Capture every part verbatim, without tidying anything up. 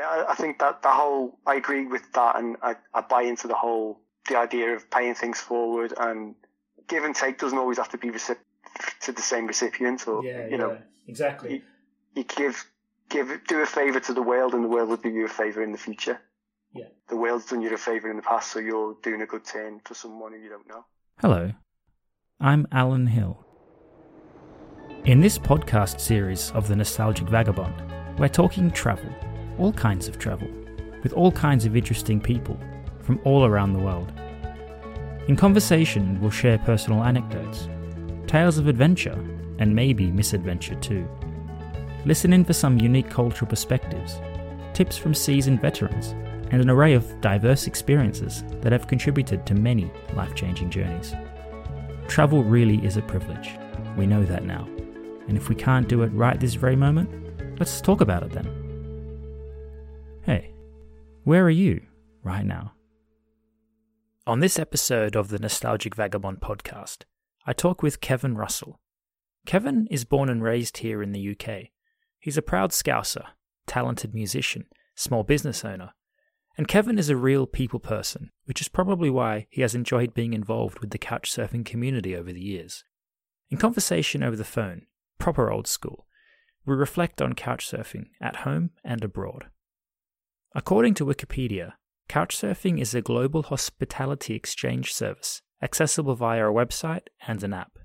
yeah, I, I think that the whole, I agree with that, and I, I buy into the whole, the idea of paying things forward, and give and take doesn't always have to be recip- to the same recipient, or, yeah, you yeah, know. Exactly. You, you give, give, do a favour to the world, and the world will do you a favour in the future. Yeah. The world's done you a favour in the past, so you're doing a good turn to someone who you don't know. Hello, I'm Alan Hill. In this podcast series of The Nostalgic Vagabond, we're talking travel, all kinds of travel, with all kinds of interesting people from all around the world. In conversation, we'll share personal anecdotes, tales of adventure, and maybe misadventure too. Listen in for some unique cultural perspectives, tips from seasoned veterans, and an array of diverse experiences that have contributed to many life-changing journeys. Travel really is a privilege. We know that now. And if we can't do it right this very moment, let's talk about it then. Hey, where are you right now? On this episode of the Nostalgic Vagabond podcast, I talk with Kevin Russell. Kevin is born and raised here in the U K. He's a proud Scouser, talented musician, small business owner, and Kevin is a real people person, which is probably why he has enjoyed being involved with the Couchsurfing community over the years. In conversation over the phone, proper old school, we reflect on couchsurfing at home and abroad. According to Wikipedia, couchsurfing is a global hospitality exchange service accessible via a website and an app.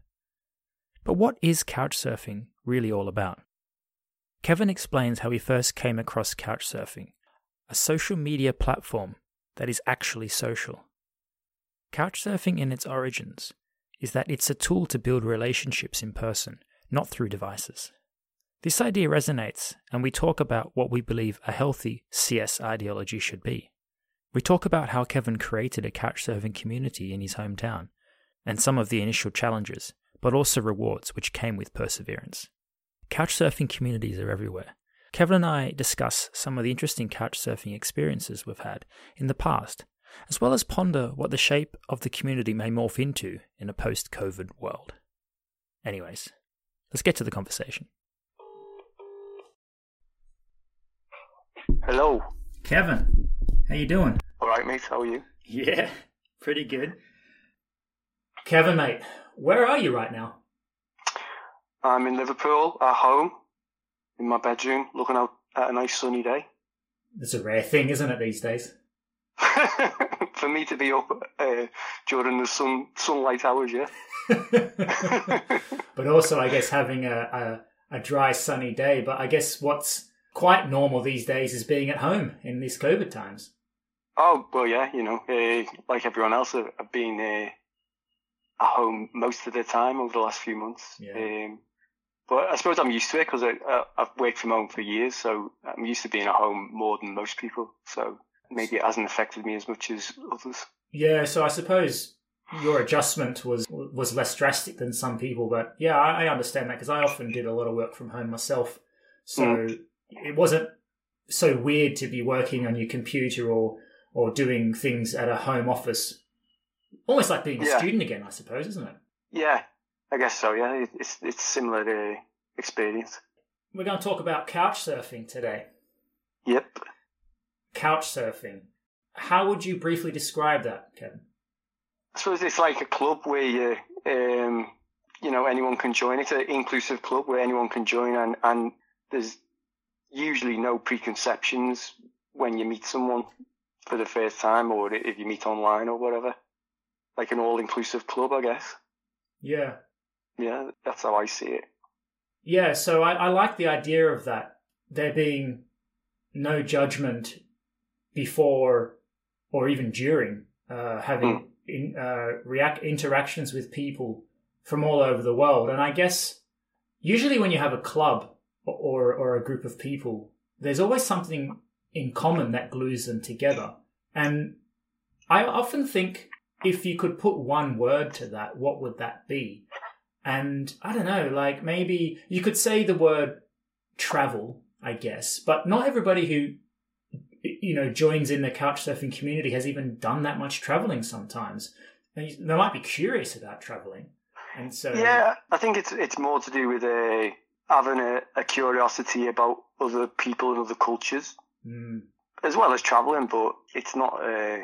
But what is couchsurfing really all about? Kevin explains how he first came across couchsurfing, a social media platform that is actually social. Couchsurfing in its origins is that it's a tool to build relationships in person, not through devices. This idea resonates, and we talk about what we believe a healthy C S ideology should be. We talk about how Kevin created a couchsurfing community in his hometown, and some of the initial challenges, but also rewards which came with perseverance. Couchsurfing communities are everywhere. Kevin and I discuss some of the interesting couchsurfing experiences we've had in the past, as well as ponder what the shape of the community may morph into in a post-COVID world. Anyways, let's get to the conversation. Hello. Kevin, how you doing? All right, mate, how are you? Yeah, pretty good. Kevin, mate, where are you right now? I'm in Liverpool, at home, in my bedroom, looking out at a nice sunny day. It's a rare thing, isn't it, these days? For me to be up uh, during the sun sunlight hours, yeah. But also, I guess, having a, a, a dry, sunny day. But I guess what's quite normal these days is being at home in these COVID times. Oh, well, yeah, you know, uh, like everyone else, I've been uh, at home most of the time over the last few months. Yeah. Um, but I suppose I'm used to it because I've worked from home for years, so I'm used to being at home more than most people, so maybe it hasn't affected me as much as others. Yeah, so I suppose your adjustment was was less drastic than some people, but yeah, I, I understand that because I often did a lot of work from home myself, so mm. it wasn't so weird to be working on your computer or or doing things at a home office. Almost like being yeah. a student again, I suppose, isn't it? Yeah, I guess so, yeah. It's, it's similar to experience. We're going to talk about couchsurfing today. Yep. Couchsurfing. How would you briefly describe that, Kevin? I suppose it's like a club where you, um, you know, anyone can join. It's an inclusive club where anyone can join, and, and there's usually no preconceptions when you meet someone for the first time, or if you meet online or whatever. Like an all-inclusive club, I guess. Yeah. Yeah, that's how I see it. Yeah, so I, I like the idea of that. There being no judgment before or even during uh, having in, uh, react interactions with people from all over the world. And I guess usually when you have a club or, or a group of people, there's always something in common that glues them together. And I often think if you could put one word to that, what would that be? And I don't know, like maybe you could say the word travel, I guess, but not everybody who you know, joins in the couchsurfing community has even done that much travelling sometimes. And they might be curious about travelling. And so, yeah, I think it's it's more to do with a, having a, a curiosity about other people and other cultures. Mm. As well as travelling, but it's not uh,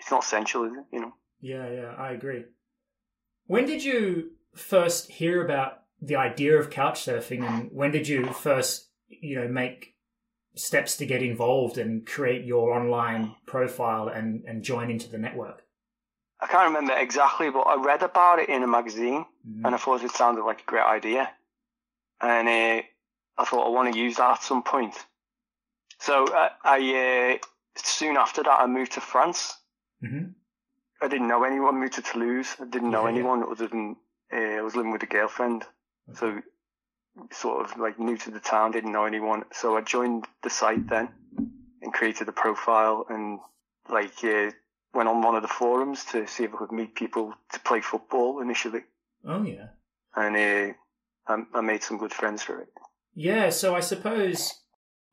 it's not essential, is it? You know. Yeah, yeah, I agree. When did you first hear about the idea of couchsurfing, and when did you first, you know, make steps to get involved and create your online profile and, and join into the network? I can't remember exactly, but I read about it in a magazine, mm. and I thought it sounded like a great idea. And uh, I thought, I want to use that at some point. So I, I uh, soon after that, I moved to France. Mm-hmm. I didn't know anyone, moved to Toulouse. I didn't know yeah, anyone yeah. other than uh, I was living with a girlfriend. Okay. So sort of like new to the town, didn't know anyone. So I joined the site then and created a profile and like uh, went on one of the forums to see if I could meet people to play football initially. Oh, yeah. And uh, I, I made some good friends for it. Yeah, so I suppose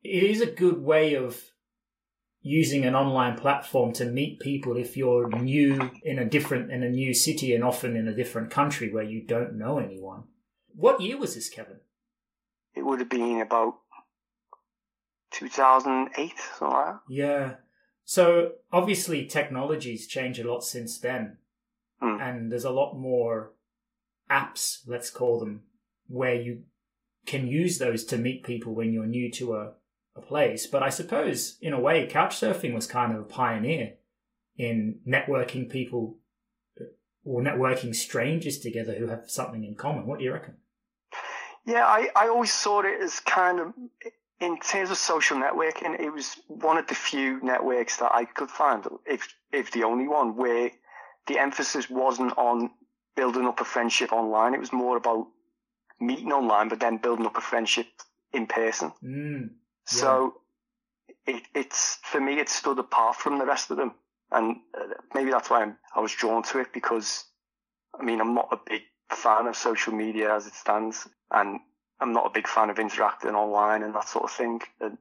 it is a good way of using an online platform to meet people if you're new in a different in a new city and often in a different country where you don't know anyone. What year was this, Kevin? It would have been about two thousand eight, something like that. Yeah. So obviously technology's changed a lot since then. Mm. And there's a lot more apps, let's call them, where you can use those to meet people when you're new to a a place. But I suppose, in a way, couchsurfing was kind of a pioneer in networking people or networking strangers together who have something in common. What do you reckon? Yeah, I, I always saw it as kind of, in terms of social networking, it was one of the few networks that I could find, if if the only one, where the emphasis wasn't on building up a friendship online. It was more about meeting online, but then building up a friendship in person. Mm. Yeah. So it, it's, for me, it stood apart from the rest of them. And maybe that's why I'm, I was drawn to it, because, I mean, I'm not a big fan of social media as it stands, and I'm not a big fan of interacting online and that sort of thing. And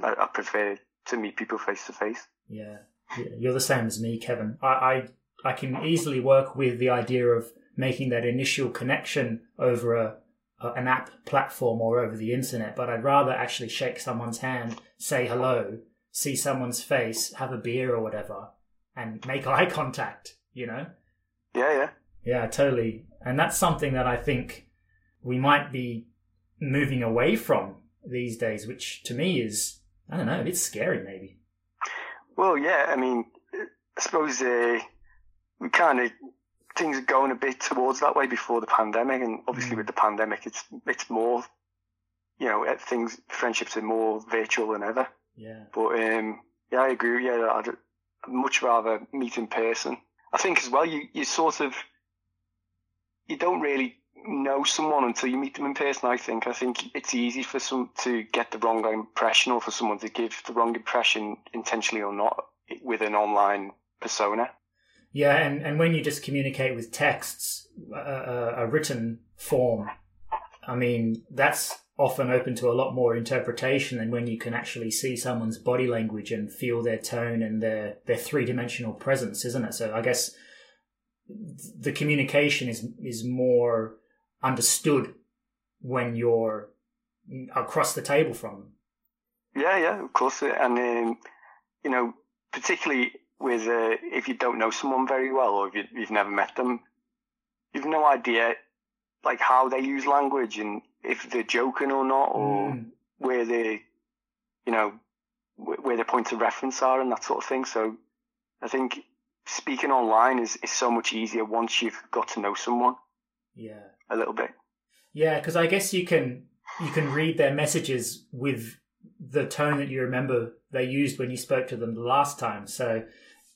I, I prefer to meet people face to face. Yeah, you're the same as me, Kevin. I, I, I can easily work with the idea of making that initial connection over a an app platform or over the internet, but I'd rather actually shake someone's hand, say hello, see someone's face, have a beer or whatever, and make eye contact, you know? Yeah, yeah. Yeah, totally. And that's something that I think we might be moving away from these days, which to me is, I don't know, a bit scary maybe. Well, yeah, I mean, I suppose uh, we kind of... things are going a bit towards that way before the pandemic, and obviously mm. with the pandemic it's it's more, you know, things, friendships are more virtual than ever. Yeah. But um, yeah, I agree. Yeah, I'd much rather meet in person. I think as well, you, you sort of, you don't really know someone until you meet them in person, I think. I think it's easy for some to get the wrong impression, or for someone to give the wrong impression intentionally or not, with an online persona. Yeah, and, and when you just communicate with texts, uh, a written form, I mean, that's often open to a lot more interpretation than when you can actually see someone's body language and feel their tone and their, their three-dimensional presence, isn't it? So I guess the communication is is more understood when you're across the table from them. Yeah, yeah, of course. And, um, you know, particularly... with uh, if you don't know someone very well, or if you, you've never met them, you've no idea like how they use language and if they're joking or not, or mm. where they, you know, wh- where their points of reference are and that sort of thing. So I think speaking online is, is so much easier once you've got to know someone. Yeah, a little bit. Yeah, because I guess you can you can read their messages with the tone that you remember they used when you spoke to them the last time. So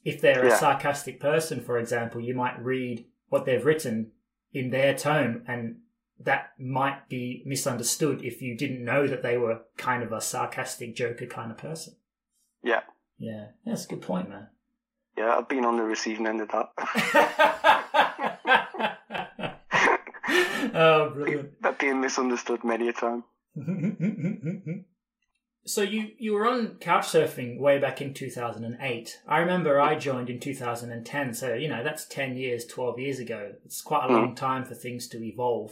if they're yeah. a sarcastic person, for example, you might read what they've written in their tone, and that might be misunderstood if you didn't know that they were kind of a sarcastic joker kind of person. Yeah. Yeah. That's a good point, man. Yeah, I've been on the receiving end of that. Oh, brilliant. That being misunderstood many a time. So you, you were on Couchsurfing way back in two thousand eight. I remember I joined in two thousand ten, so, you know, that's ten years, twelve years ago. It's quite a long time for things to evolve.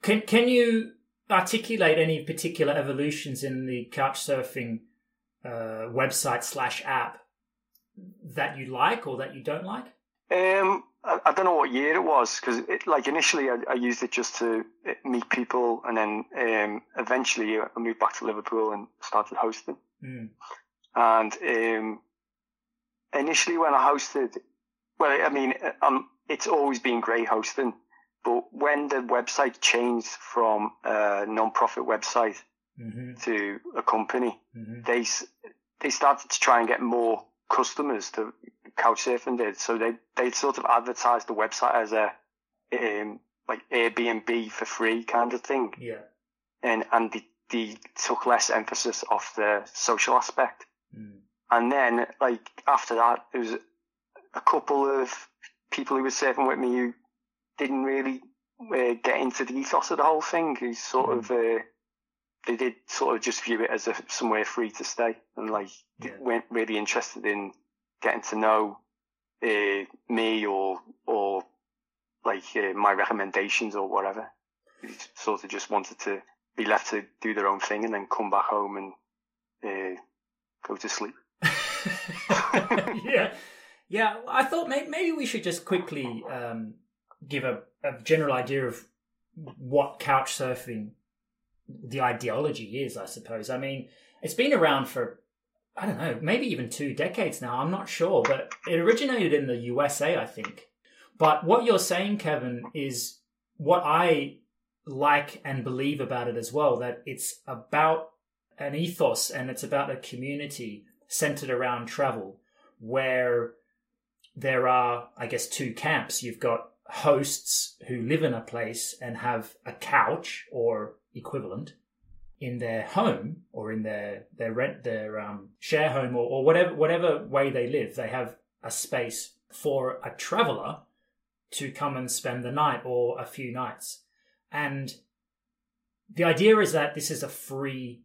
Can can you articulate any particular evolutions in the Couchsurfing uh, website slash app that you like or that you don't like? Um, I, I don't know what year it was, because like initially I, I used it just to meet people, and then um, eventually I moved back to Liverpool and started hosting. Mm. And um, initially when I hosted, well, I mean, um, it's always been great hosting, but when the website changed from a non-profit website mm-hmm. to a company, mm-hmm. they they started to try and get more customers to Couchsurfing did. So they, they sort of advertised the website as a um, like Airbnb for free kind of thing. Yeah. And and they, they took less emphasis off the social aspect. Mm. And then like after that, there was a couple of people who were surfing with me who didn't really uh, get into the ethos of the whole thing. Who sort mm. of uh, they did sort of just view it as a, somewhere free to stay, and like yeah. weren't really interested in getting to know uh, me or or like uh, my recommendations or whatever. They sort of just wanted to be left to do their own thing and then come back home and uh, go to sleep. yeah, yeah. I thought maybe, maybe we should just quickly um, give a, a general idea of what Couchsurfing, the ideology is, I suppose. I mean, it's been around for, I don't know, maybe even two decades now. I'm not sure, but it originated in the U S A, I think. But what you're saying, Kevin, is what I like and believe about it as well, that it's about an ethos and it's about a community centered around travel, where there are, I guess, two camps. You've got hosts who live in a place and have a couch or equivalent in their home or in their, their rent, their um, share home, or, or whatever whatever way they live. They have a space for a traveller to come and spend the night or a few nights. And the idea is that this is a free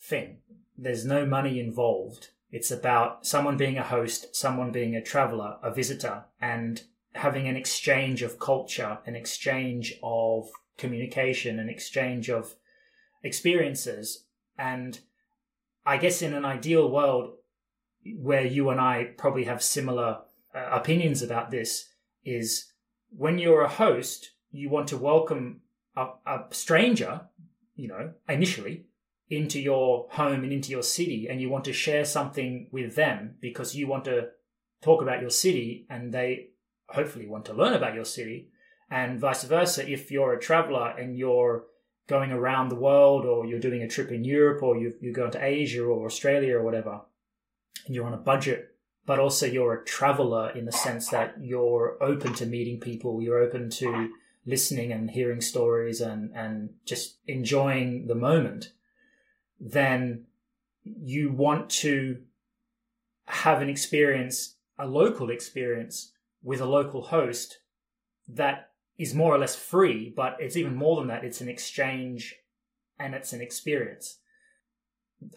thing. There's no money involved. It's about someone being a host, someone being a traveller, a visitor, and having an exchange of culture, an exchange of communication, an exchange of experiences. And I guess in an ideal world where you and I probably have similar uh, opinions about this, is when you're a host, you want to welcome a, a stranger, you know, initially into your home and into your city, and you want to share something with them because you want to talk about your city and they hopefully want to learn about your city, and vice versa. If you're a traveler and you're going around the world, or you're doing a trip in Europe, or you, you're going to Asia or Australia or whatever, and you're on a budget, but also you're a traveler in the sense that you're open to meeting people, you're open to listening and hearing stories and, and just enjoying the moment, then you want to have an experience, a local experience with a local host that is more or less free, but it's even more than that. It's an exchange and it's an experience.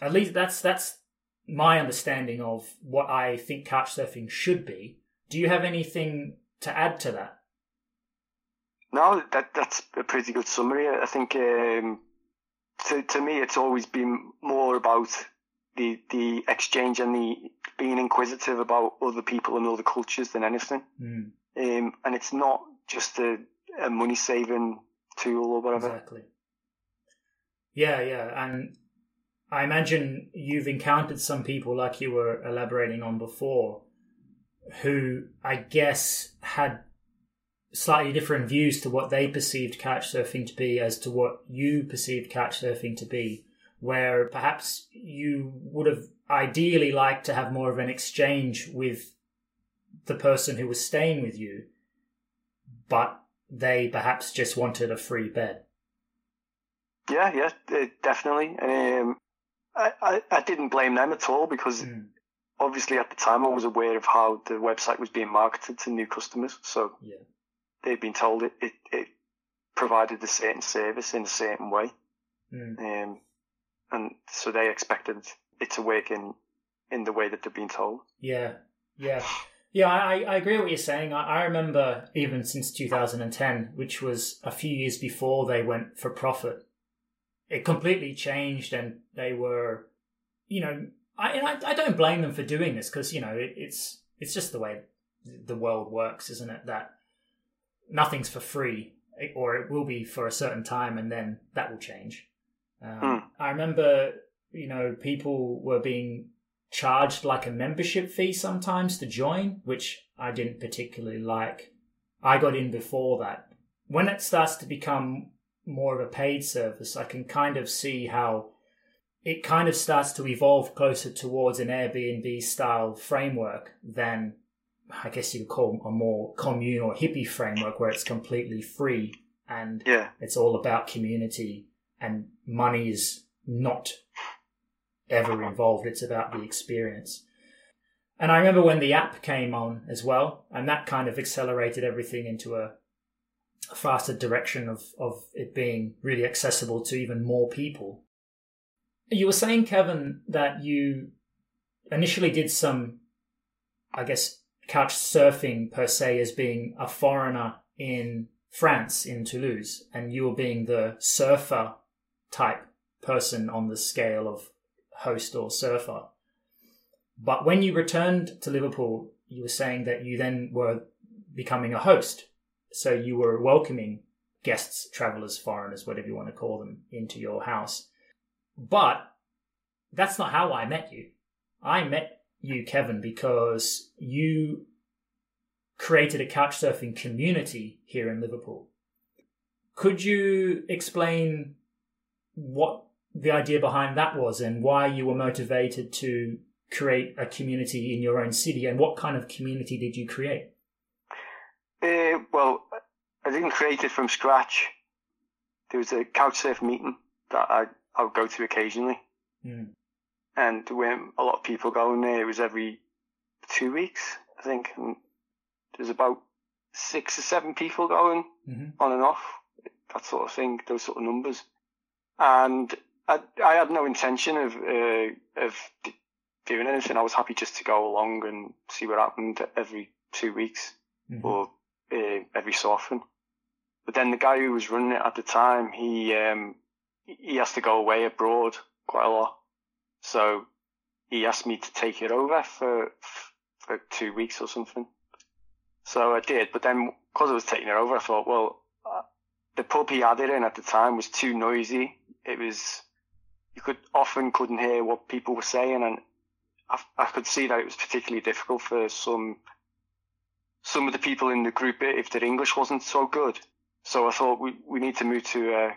At least that's that's my understanding of what I think Couchsurfing should be. Do you have anything to add to that? No, that that's a pretty good summary. I think um, to, to me it's always been more about the the exchange and the being inquisitive about other people and other cultures than anything. Mm. Um, and it's not just a, a money-saving tool or whatever. Exactly. Yeah, yeah. And I imagine you've encountered some people, like you were elaborating on before, who I guess had slightly different views to what they perceived Couchsurfing to be as to what you perceived Couchsurfing to be, where perhaps you would have ideally liked to have more of an exchange with the person who was staying with you, but they perhaps just wanted a free bed. Yeah, yeah, definitely. Um, I, I, I didn't blame them at all, because mm. obviously at the time I was aware of how the website was being marketed to new customers. So yeah. they'd been told it, it, it provided a certain service in a certain way. Mm. Um, and so they expected it to work in, in the way that they'd been told. Yeah, yeah. Yeah, I, I agree with what you're saying. I, I remember even since two thousand ten, which was a few years before they went for profit, it completely changed, and they were, you know, I, and I, I don't blame them for doing this because, you know, it, it's it's just the way the world works, isn't it? That nothing's for free, or it will be for a certain time, and then that will change. Um, mm. I remember, you know, people were being charged like a membership fee sometimes to join, which I didn't particularly like. I got in before that. When it starts to become more of a paid service, I can kind of see how it kind of starts to evolve closer towards an Airbnb style framework than, I guess you could call a more commune or hippie framework where it's completely free and yeah. it's all about community and money is not ever involved. It's about the experience. And I remember when the app came on as well, and that kind of accelerated everything into a faster direction of, of it being really accessible to even more people. You were saying, Kevin, that you initially did some, I guess, couch surfing per se as being a foreigner in France, in Toulouse, and you were being the surfer type person on the scale of host or surfer. But when you returned to Liverpool, you were saying that you then were becoming a host. So you were welcoming guests, travelers, foreigners, whatever you want to call them, into your house. But that's not how I met you. I met you, Kevin, because you created a couchsurfing community here in Liverpool. Could you explain what the idea behind that was and why you were motivated to create a community in your own city, and what kind of community did you create? Uh, well, I didn't create it from scratch. There was a couchsurf meeting that I I would go to occasionally. Mm. And when a lot of people go in there, it was every two weeks, I think. And there's about six or seven people going mm-hmm. on and off, that sort of thing, those sort of numbers. And I, I had no intention of uh, of doing anything. I was happy just to go along and see what happened every two weeks mm-hmm. or uh, every so often. But then the guy who was running it at the time, he... Um, he has to go away abroad quite a lot. So he asked me to take it over for for two weeks or something. So I did. But then because I was taking it over, I thought, well, uh, the pub he had it in at the time was too noisy. It was, you could often couldn't hear what people were saying. And I, I could see that it was particularly difficult for some, some of the people in the group if their English wasn't so good. So I thought we, we need to move to a, uh,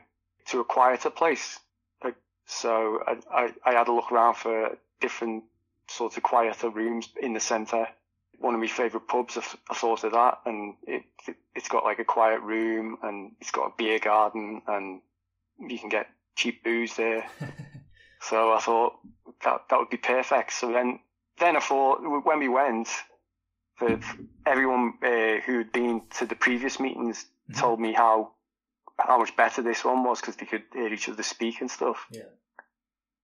to a quieter place. So I, I, I had a look around for different sorts of quieter rooms in the centre. One of my favourite pubs, I, I thought of that, and it, it, it's got like a quiet room and it's got a beer garden and you can get cheap booze there. So I thought that that would be perfect. So then, then I thought when we went, the, everyone uh, who had been to the previous meetings mm-hmm. told me how how much better this one was because they could hear each other speak and stuff. Yeah.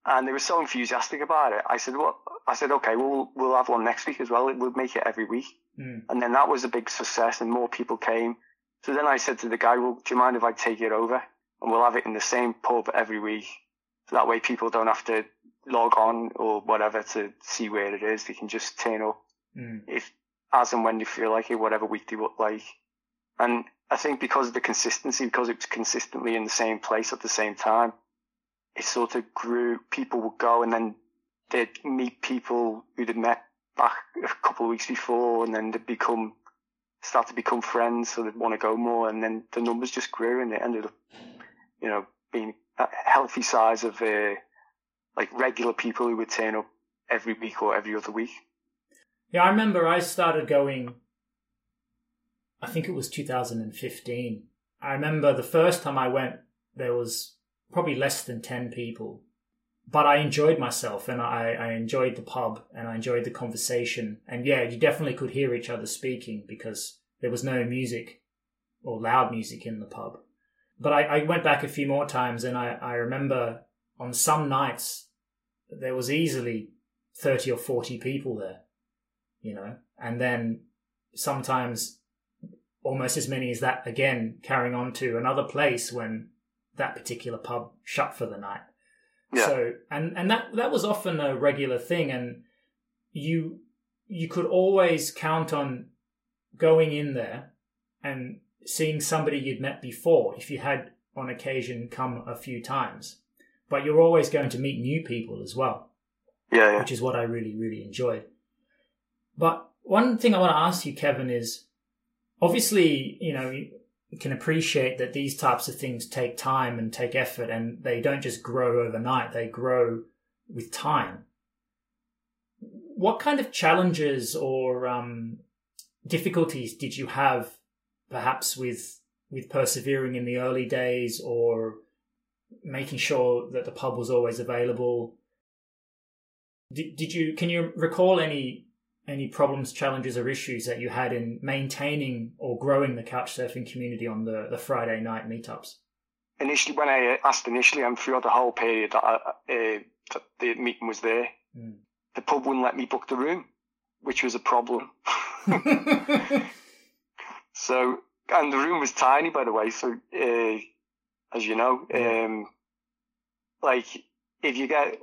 And they were so enthusiastic about it. I said, "Well, I said, okay, we'll we'll have one next week as well. We'll make it every week." Mm. And then that was a big success, and more people came. So then I said to the guy, "Well, do you mind if I take it over? And we'll have it in the same pub every week. So that way, people don't have to log on or whatever to see where it is. They can just turn up mm. if as and when they feel like it, whatever week they look like." And I think because of the consistency, because it was consistently in the same place at the same time, it sort of grew. People would go and then they'd meet people who they'd met back a couple of weeks before, and then they'd become, start to become friends, so they'd want to go more. And then the numbers just grew and it ended up, you know, being a healthy size of uh, like regular people who would turn up every week or every other week. Yeah, I remember I started going... I think it was two thousand fifteen. I remember the first time I went, there was probably less than ten people. But I enjoyed myself, and I, I enjoyed the pub, and I enjoyed the conversation. And yeah, you definitely could hear each other speaking because there was no music or loud music in the pub. But I, I went back a few more times, and I, I remember on some nights there was easily thirty or forty people there, you know. And then sometimes... almost as many as that again, carrying on to another place when that particular pub shut for the night. Yeah. So and and that that was often a regular thing, and you you could always count on going in there and seeing somebody you'd met before if you had on occasion come a few times. But you're always going to meet new people as well. Yeah, yeah. Which is what I really, really enjoyed. But one thing I want to ask you, Kevin, is obviously, you know, you can appreciate that these types of things take time and take effort, and they don't just grow overnight. They grow with time. What kind of challenges or um, difficulties did you have perhaps with with persevering in the early days, or making sure that the pub was always available? Did, did you can you recall any any problems, challenges, or issues that you had in maintaining or growing the couchsurfing community on the, the Friday night meetups? Initially, when I asked initially, and throughout the whole period that, I, uh, that the meeting was there, mm. the pub wouldn't let me book the room, which was a problem. So, and the room was tiny, by the way. So, uh, as you know, um, like if you get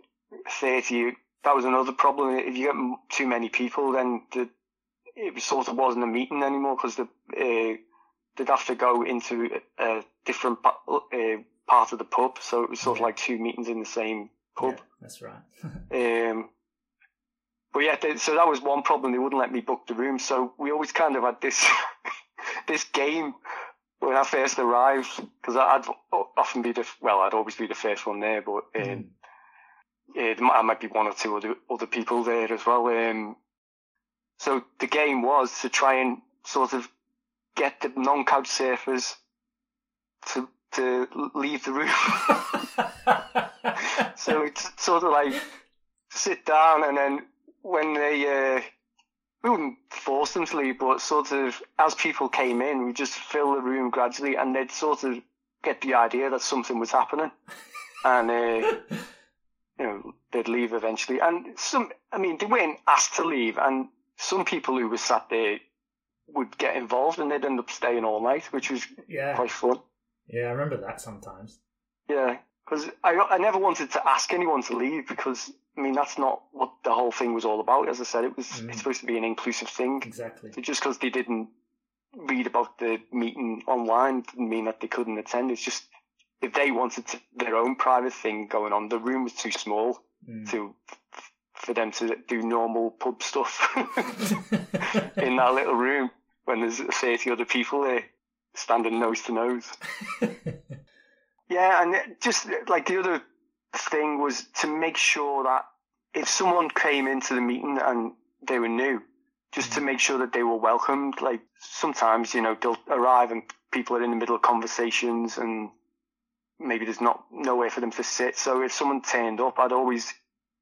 thirty, that was another problem. If you get too many people, then the, it sort of wasn't a meeting anymore, because the, uh, they'd have to go into a different uh, part of the pub. So it was sort of like two meetings in the same pub. Yeah, that's right. um, but yeah, they, so that was one problem. They wouldn't let me book the room. So we always kind of had this this game when I first arrived, because I'd often be the, well, I'd always be the first one there, but... Um, mm. It might be one or two other, other people there as well. Um, so the game was to try and sort of get the non-couch surfers to to leave the room. So it's sort of like sit down, and then when they, uh, we wouldn't force them to leave, but sort of as people came in, we just fill the room gradually, and they'd sort of get the idea that something was happening. And... Uh, you know, they'd leave eventually. And some, I mean, they weren't asked to leave, and some people who were sat there would get involved, and they'd end up staying all night, which was yeah. quite fun. Yeah, I remember that sometimes. Yeah, because I, I never wanted to ask anyone to leave, because, I mean, that's not what the whole thing was all about. As I said, it was mm. it's supposed to be an inclusive thing. Exactly. So just because they didn't read about the meeting online didn't mean that they couldn't attend. It's just... if they wanted to, their own private thing going on, the room was too small mm. to for them to do normal pub stuff in that little room when there's thirty other people there standing nose to nose. Yeah, and just like the other thing was to make sure that if someone came into the meeting and they were new, just mm. to make sure that they were welcomed. Like sometimes, you know, they'll arrive and people are in the middle of conversations and maybe there's not nowhere for them to sit. So if someone turned up, I'd always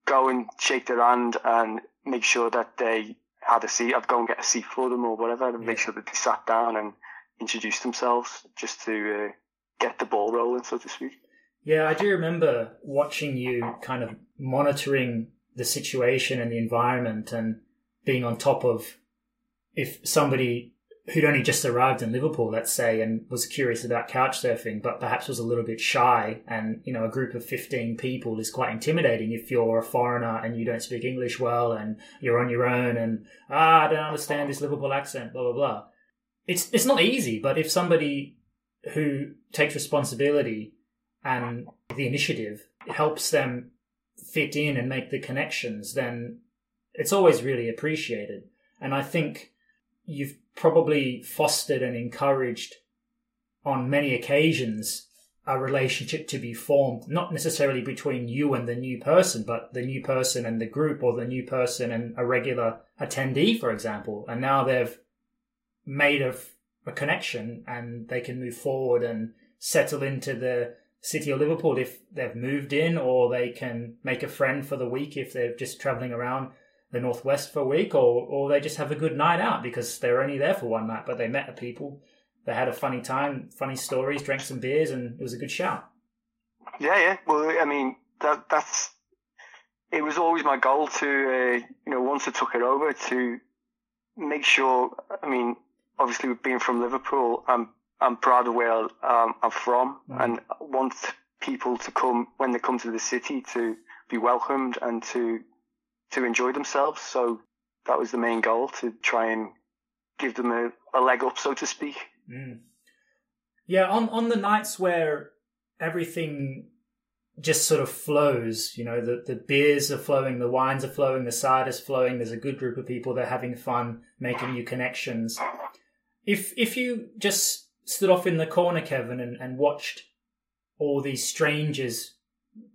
go and shake their hand and make sure that they had a seat. I'd go and get a seat for them or whatever, and yeah. make sure that they sat down and introduced themselves, just to uh, get the ball rolling, so to speak. Yeah, I do remember watching you kind of monitoring the situation and the environment, and being on top of if somebody who'd only just arrived in Liverpool, let's say, and was curious about couchsurfing, but perhaps was a little bit shy. And, you know, a group of fifteen people is quite intimidating if you're a foreigner and you don't speak English well and you're on your own and, ah, I don't understand this Liverpool accent, blah, blah, blah. It's, it's not easy, but if somebody who takes responsibility and the initiative helps them fit in and make the connections, then it's always really appreciated. And I think you've probably fostered and encouraged on many occasions a relationship to be formed, not necessarily between you and the new person, but the new person and the group, or the new person and a regular attendee, for example. And now they've made a, a connection, and they can move forward and settle into the city of Liverpool if they've moved in, or they can make a friend for the week if they're just traveling around the Northwest for a week, or or they just have a good night out because they're only there for one night, but they met the people, they had a funny time, funny stories, drank some beers, and it was a good shout. Yeah, yeah. Well, I mean, that that's it was always my goal to, uh, you know, once I took it over, to make sure. I mean, obviously, with being from Liverpool, I'm I'm proud of where um, I'm from, mm. and want people to come, when they come to the city, to be welcomed and to to enjoy themselves. So that was the main goal, to try and give them a, a leg up, so to speak. Mm. Yeah, on, on the nights where everything just sort of flows, you know, the, the beers are flowing, the wines are flowing, the cider's flowing, there's a good group of people, they're having fun, making new connections. If if you just stood off in the corner, Kevin, and, and watched all these strangers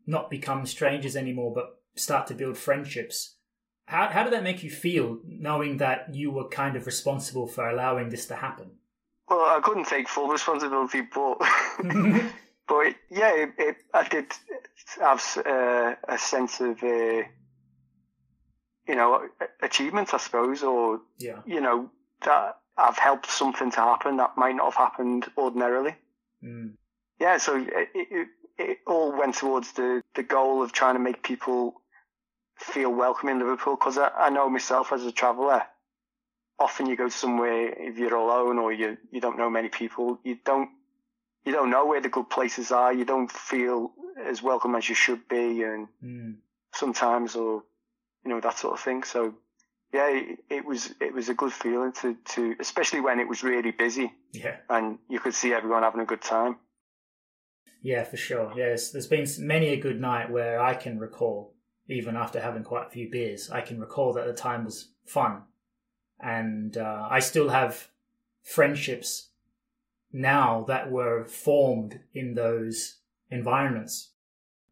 not become strangers anymore, but start to build friendships, How how did that make you feel, knowing that you were kind of responsible for allowing this to happen? Well, I couldn't take full responsibility, but but it, yeah, it, it, I did have uh, a sense of uh, you know achievement, I suppose, or yeah. you know that I've helped something to happen that might not have happened ordinarily. Mm. Yeah, so it, it it all went towards the the goal of trying to make people feel welcome in Liverpool, because I, I know myself as a traveller, often you go somewhere, if you're alone or you you don't know many people, you don't you don't know where the good places are, you don't feel as welcome as you should be, and mm. sometimes, or you know, that sort of thing. So yeah, it, it was it was a good feeling to, to especially when it was really busy, yeah, and you could see everyone having a good time. Yeah, for sure. Yes, there's been many a good night where I can recall, even after having quite a few beers, I can recall that the time was fun. And uh, I still have friendships now that were formed in those environments.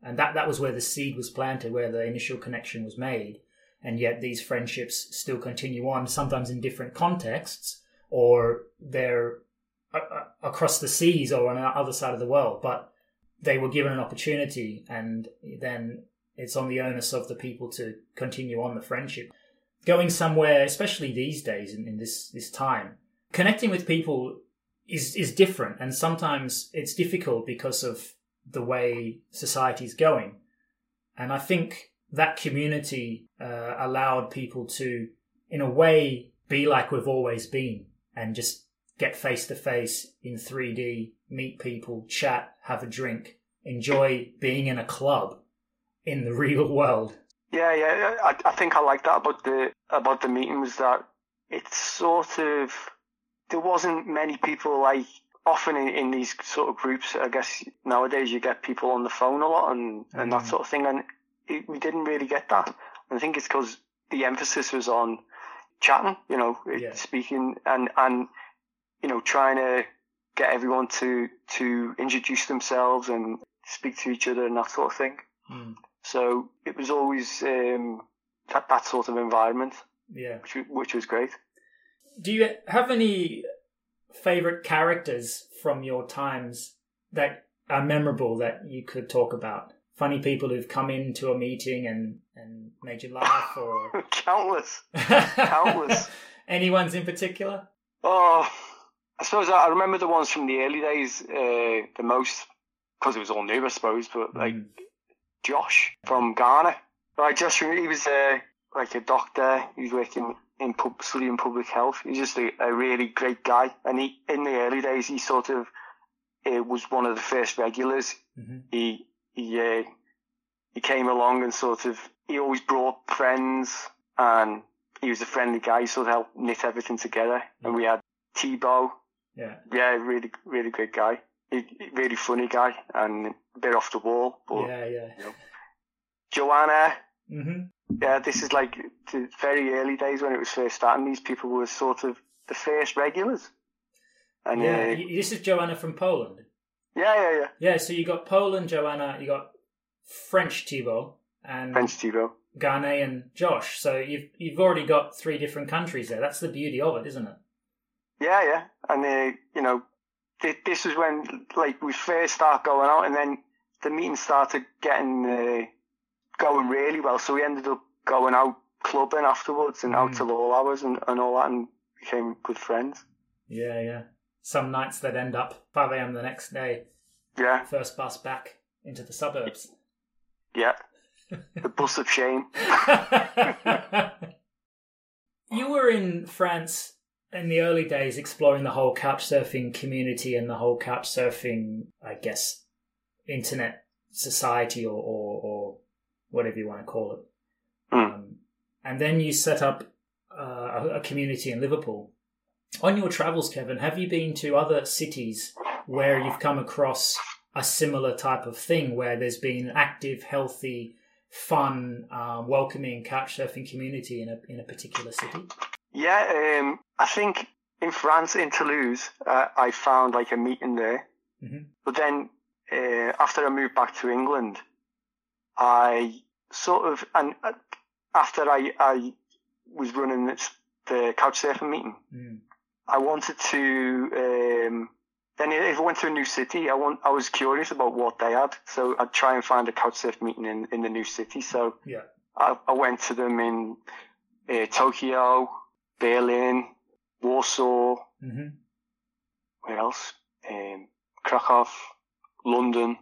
And that, that was where the seed was planted, where the initial connection was made. And yet these friendships still continue on, sometimes in different contexts, or they're a- a- across the seas or on the other side of the world. But they were given an opportunity, and then it's on the onus of the people to continue on the friendship. Going somewhere, especially these days in, in this, this time, connecting with people is, is different. And sometimes it's difficult because of the way society's going. And I think that community uh, allowed people to, in a way, be like we've always been and just get face to face in three D, meet people, chat, have a drink, enjoy being in a club in the real world. Yeah, yeah, I, I think I like that about the about the meeting, was that it's sort of, there wasn't many people, like often in, in these sort of groups, I guess nowadays you get people on the phone a lot and, mm. and that sort of thing, and it, we didn't really get that. I think it's because the emphasis was on chatting, you know, yeah. speaking and, and, you know, trying to get everyone to, to introduce themselves and speak to each other and that sort of thing. Mm. So it was always um, that, that sort of environment, yeah, which, which was great. Do you have any favourite characters from your times that are memorable that you could talk about? Funny people who've come into a meeting and, and made you laugh, or countless, countless. Any ones in particular? Oh, I suppose I remember the ones from the early days uh, the most, because it was all new, I suppose, but like. Mm. Josh from Ghana. Like, Josh, he was a, like a doctor. He was working in pub, studying in public health. He was just a, a really great guy. And he, in the early days, he sort of it was one of the first regulars. Mm-hmm. He he uh, he came along and sort of he always brought friends, and he was a friendly guy. He sort of helped knit everything together. Mm-hmm. And we had Thibault. Yeah, yeah, really, really great guy. Really funny guy and a bit off the wall, but yeah, yeah. You know. Joanna, mm-hmm. yeah, this is like the very early days when it was first starting. These people were sort of the first regulars. And yeah, uh, this is Joanna from Poland. Yeah, yeah, yeah. Yeah, so you got Poland, Joanna, you got French Thibault and French Thibault, Ghanaian Josh. So you've you've already got three different countries there. That's the beauty of it, isn't it? Yeah, yeah, and uh, you know. This is when, like, we first start going out, and then the meeting started getting uh, going really well. So we ended up going out clubbing afterwards and mm. out till all hours and, and all that, and became good friends. Yeah, yeah. Some nights they'd end up five a.m. the next day. Yeah. First bus back into the suburbs. Yeah. The bus of shame. You were in France in the early days, exploring the whole Couchsurfing community and the whole Couchsurfing, I guess, internet society or, or, or whatever you want to call it. Mm. Um, and then you set up uh, a community in Liverpool. On your travels, Kevin, have you been to other cities where you've come across a similar type of thing, where there's been active, healthy, fun, uh, welcoming couchsurfing community in a in a particular city? Yeah, um, I think in France, in Toulouse, uh, I found like a meeting there. Mm-hmm. But then uh, after I moved back to England, I sort of and after I I was running this, the couchsurfing meeting, mm. I wanted to. Um, Then if I went to a new city, I want, I was curious about what they had. So I'd try and find a couchsurf meeting in, in the new city. So yeah. I, I went to them in uh, Tokyo, Berlin, Warsaw, mm-hmm. where else? Um, Krakow, London.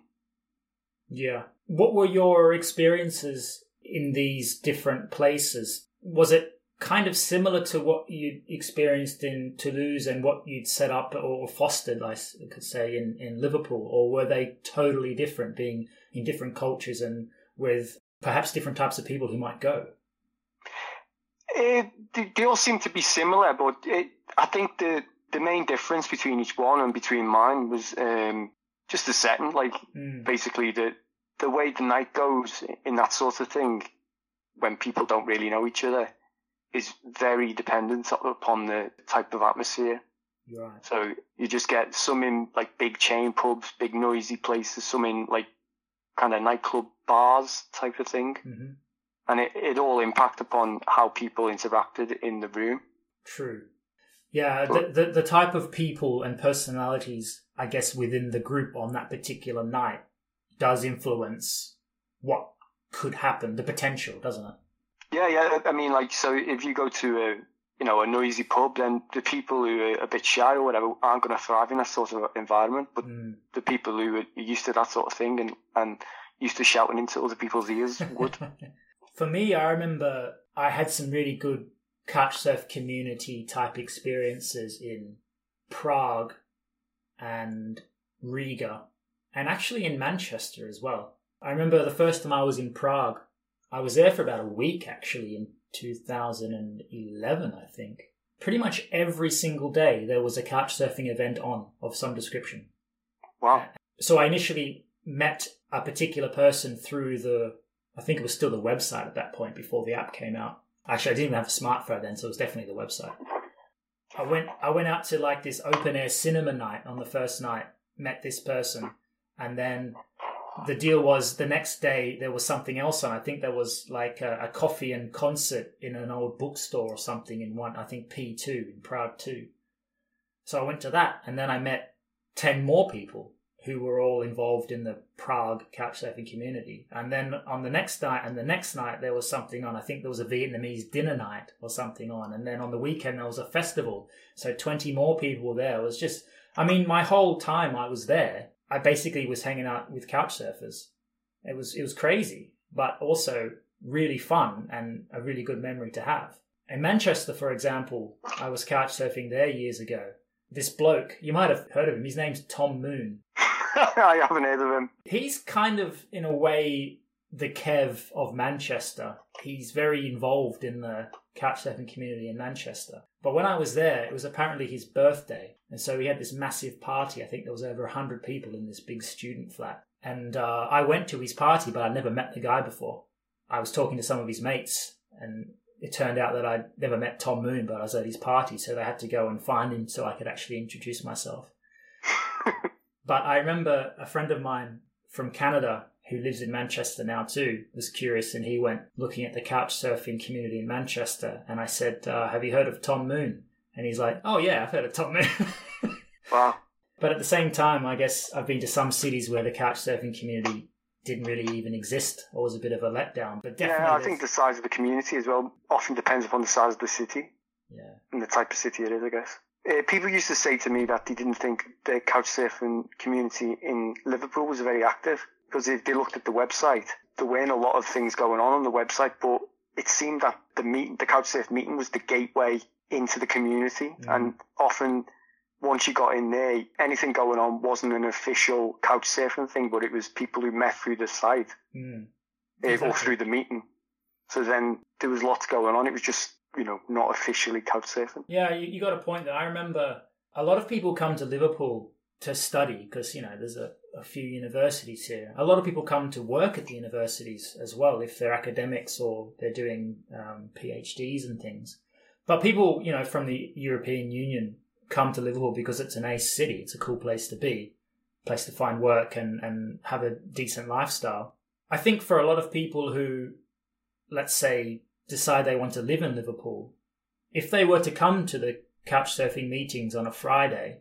Yeah. What were your experiences in these different places? Was it kind of similar to what you experienced in Toulouse and what you'd set up or fostered, I could say, in, in Liverpool? Or were they totally different, being in different cultures and with perhaps different types of people who might go? Uh, they, they all seem to be similar, but it, I think the, the main difference between each one and between mine was um, just the setting, like mm. basically the, the way the night goes in that sort of thing when people don't really know each other is very dependent upon the type of atmosphere. Right. So you just get some in like big chain pubs, big noisy places, some in like kind of nightclub bars type of thing. Mm-hmm. And it, it all impact upon how people interacted in the room. True. Yeah, but, the, the the type of people and personalities, I guess, within the group on that particular night does influence what could happen, the potential, doesn't it? Yeah, yeah. I mean, like, so if you go to a, you know, a noisy pub, then the people who are a bit shy or whatever aren't going to thrive in that sort of environment. But mm. the people who are used to that sort of thing and, and used to shouting into other people's ears would. For me, I remember I had some really good couchsurf community type experiences in Prague and Riga, and actually in Manchester as well. I remember the first time I was in Prague, I was there for about a week, actually, in two thousand eleven, I think. Pretty much every single day there was a couchsurfing event on of some description. Wow. So I initially met a particular person through the, I think it was still the website at that point before the app came out. Actually, I didn't even have a smartphone then, so it was definitely the website. I went, I went out to like this open-air cinema night on the first night, met this person, and then the deal was the next day there was something else on. I think there was like a, a coffee and concert in an old bookstore or something in one, I think P two in Prague two. So I went to that and then I met ten more people who were all involved in the Prague couchsurfing community. And then on the next night and the next night there was something on. I think there was a Vietnamese dinner night or something on. And then on the weekend there was a festival. So twenty more people were there. It was just, I mean, my whole time I was there, I basically was hanging out with couch surfers. It was it was crazy, but also really fun and a really good memory to have. In Manchester, for example, I was couch surfing there years ago. This bloke, you might have heard of him. His name's Tom Moon. I haven't heard of him. He's kind of, in a way, the Kev of Manchester. He's very involved in the couch surfing community in Manchester. But when I was there, it was apparently his birthday. And so we had this massive party. I think there was over one hundred people in this big student flat. And uh, I went to his party, but I'd never met the guy before. I was talking to some of his mates, and it turned out that I'd never met Tom Moon, but I was at his party, so they had to go and find him so I could actually introduce myself. But I remember a friend of mine from Canada who lives in Manchester now too, was curious, and he went looking at the couch surfing community in Manchester. And I said, uh, have you heard of Tom Moon? And he's like, oh yeah, I've heard of Tom Moon. Wow. But at the same time, I guess I've been to some cities where the couch surfing community didn't really even exist, or was a bit of a letdown. But definitely, yeah, I think the size of the community as well often depends upon the size of the city. Yeah. And the type of city it is, I guess. Uh, people used to say to me that they didn't think the couch surfing community in Liverpool was very active, because if they looked at the website, there weren't a lot of things going on on the website, but it seemed that the meet, the Couchsurf meeting was the gateway into the community. Mm. And often once you got in there, anything going on wasn't an official couch surfing thing, but it was people who met through the site mm. exactly. or through the meeting. So then there was lots going on. It was just, you know, not officially couch surfing. Yeah, you, you got a point there. I remember a lot of people come to Liverpool to study because, you know, there's a, a few universities here. A lot of people come to work at the universities as well if they're academics or they're doing um, PhDs and things. But people, you know, from the European Union come to Liverpool because it's an ace city. It's a cool place to be, place to find work and, and have a decent lifestyle. I think for a lot of people who, let's say, decide they want to live in Liverpool, if they were to come to the couchsurfing meetings on a Friday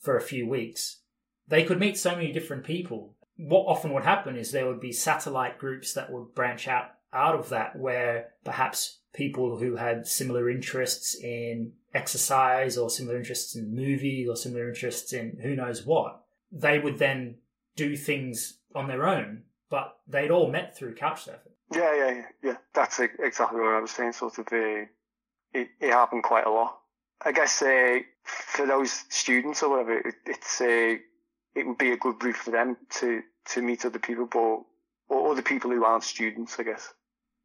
for a few weeks, they could meet so many different people. What often would happen is there would be satellite groups that would branch out, out of that where perhaps people who had similar interests in exercise or similar interests in movies or similar interests in who knows what, they would then do things on their own, but they'd all met through couchsurfing. Yeah, yeah, yeah. yeah. That's exactly what I was saying. Sort of, uh, it, it happened quite a lot. I guess uh, for those students or whatever, it, it's uh, it would be a good route for them to, to meet other people, but or other people who aren't students, I guess.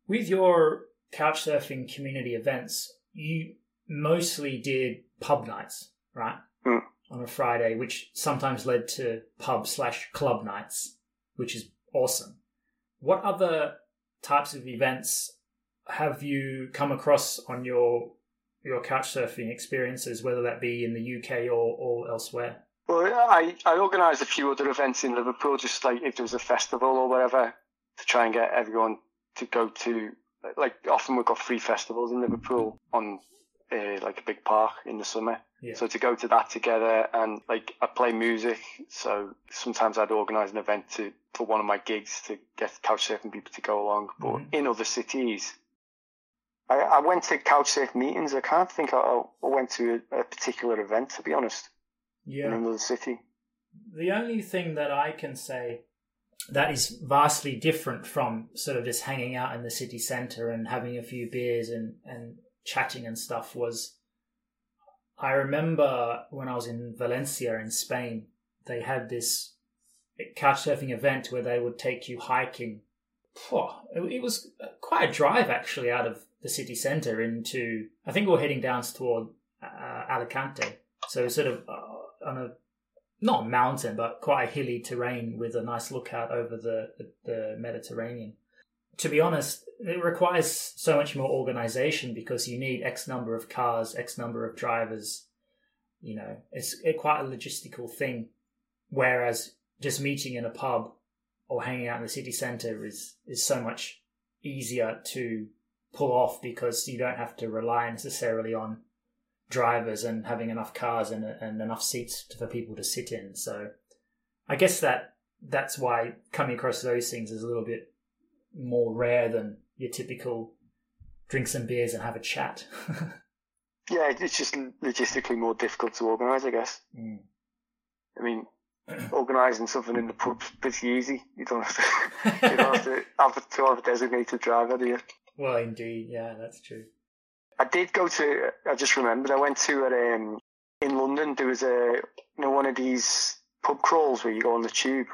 With your couchsurfing community events, you mostly did pub nights, right? Mm. On a Friday, which sometimes led to pub slash club nights, which is awesome. What other types of events have you come across on your your couchsurfing experiences, whether that be in the U K or, or elsewhere? Well, I, I organised a few other events in Liverpool, just like if there was a festival or whatever, to try and get everyone to go to. Like often we've got free festivals in Liverpool on uh, like a big park in the summer. Yeah. So to go to that together, and like I play music, so sometimes I'd organise an event to for one of my gigs to get couchsurfing people to go along. But mm-hmm. in other cities, I, I went to couchsurf meetings. I can't think I, I went to a, a particular event, to be honest. Yeah, in another city. The only thing that I can say that is vastly different from sort of just hanging out in the city centre and having a few beers and, and chatting and stuff was, I remember when I was in Valencia in Spain, they had this couchsurfing event where they would take you hiking. Oh, it was quite a drive, actually, out of the city centre into, I think we were heading down toward uh, Alicante. So sort of uh, on a, not a mountain, but quite a hilly terrain with a nice lookout over the, the, the Mediterranean. To be honest, it requires so much more organisation because you need X number of cars, X number of drivers. You know, it's it quite a logistical thing. Whereas just meeting in a pub or hanging out in the city centre is, is so much easier to pull off because you don't have to rely necessarily on drivers and having enough cars and and enough seats for people to sit in. So I guess that that's why coming across those things is a little bit more rare than your typical drink some beers and have a chat. Yeah, it's just logistically more difficult to organise, I guess. Mm. I mean, organising something in the pub's pretty easy. You don't have to, you don't have to have to have a designated driver, do you? Well, indeed, yeah, that's true. I did go to, I just remembered, I went to, a, um, in London, there was a, you know, one of these pub crawls where you go on the tube.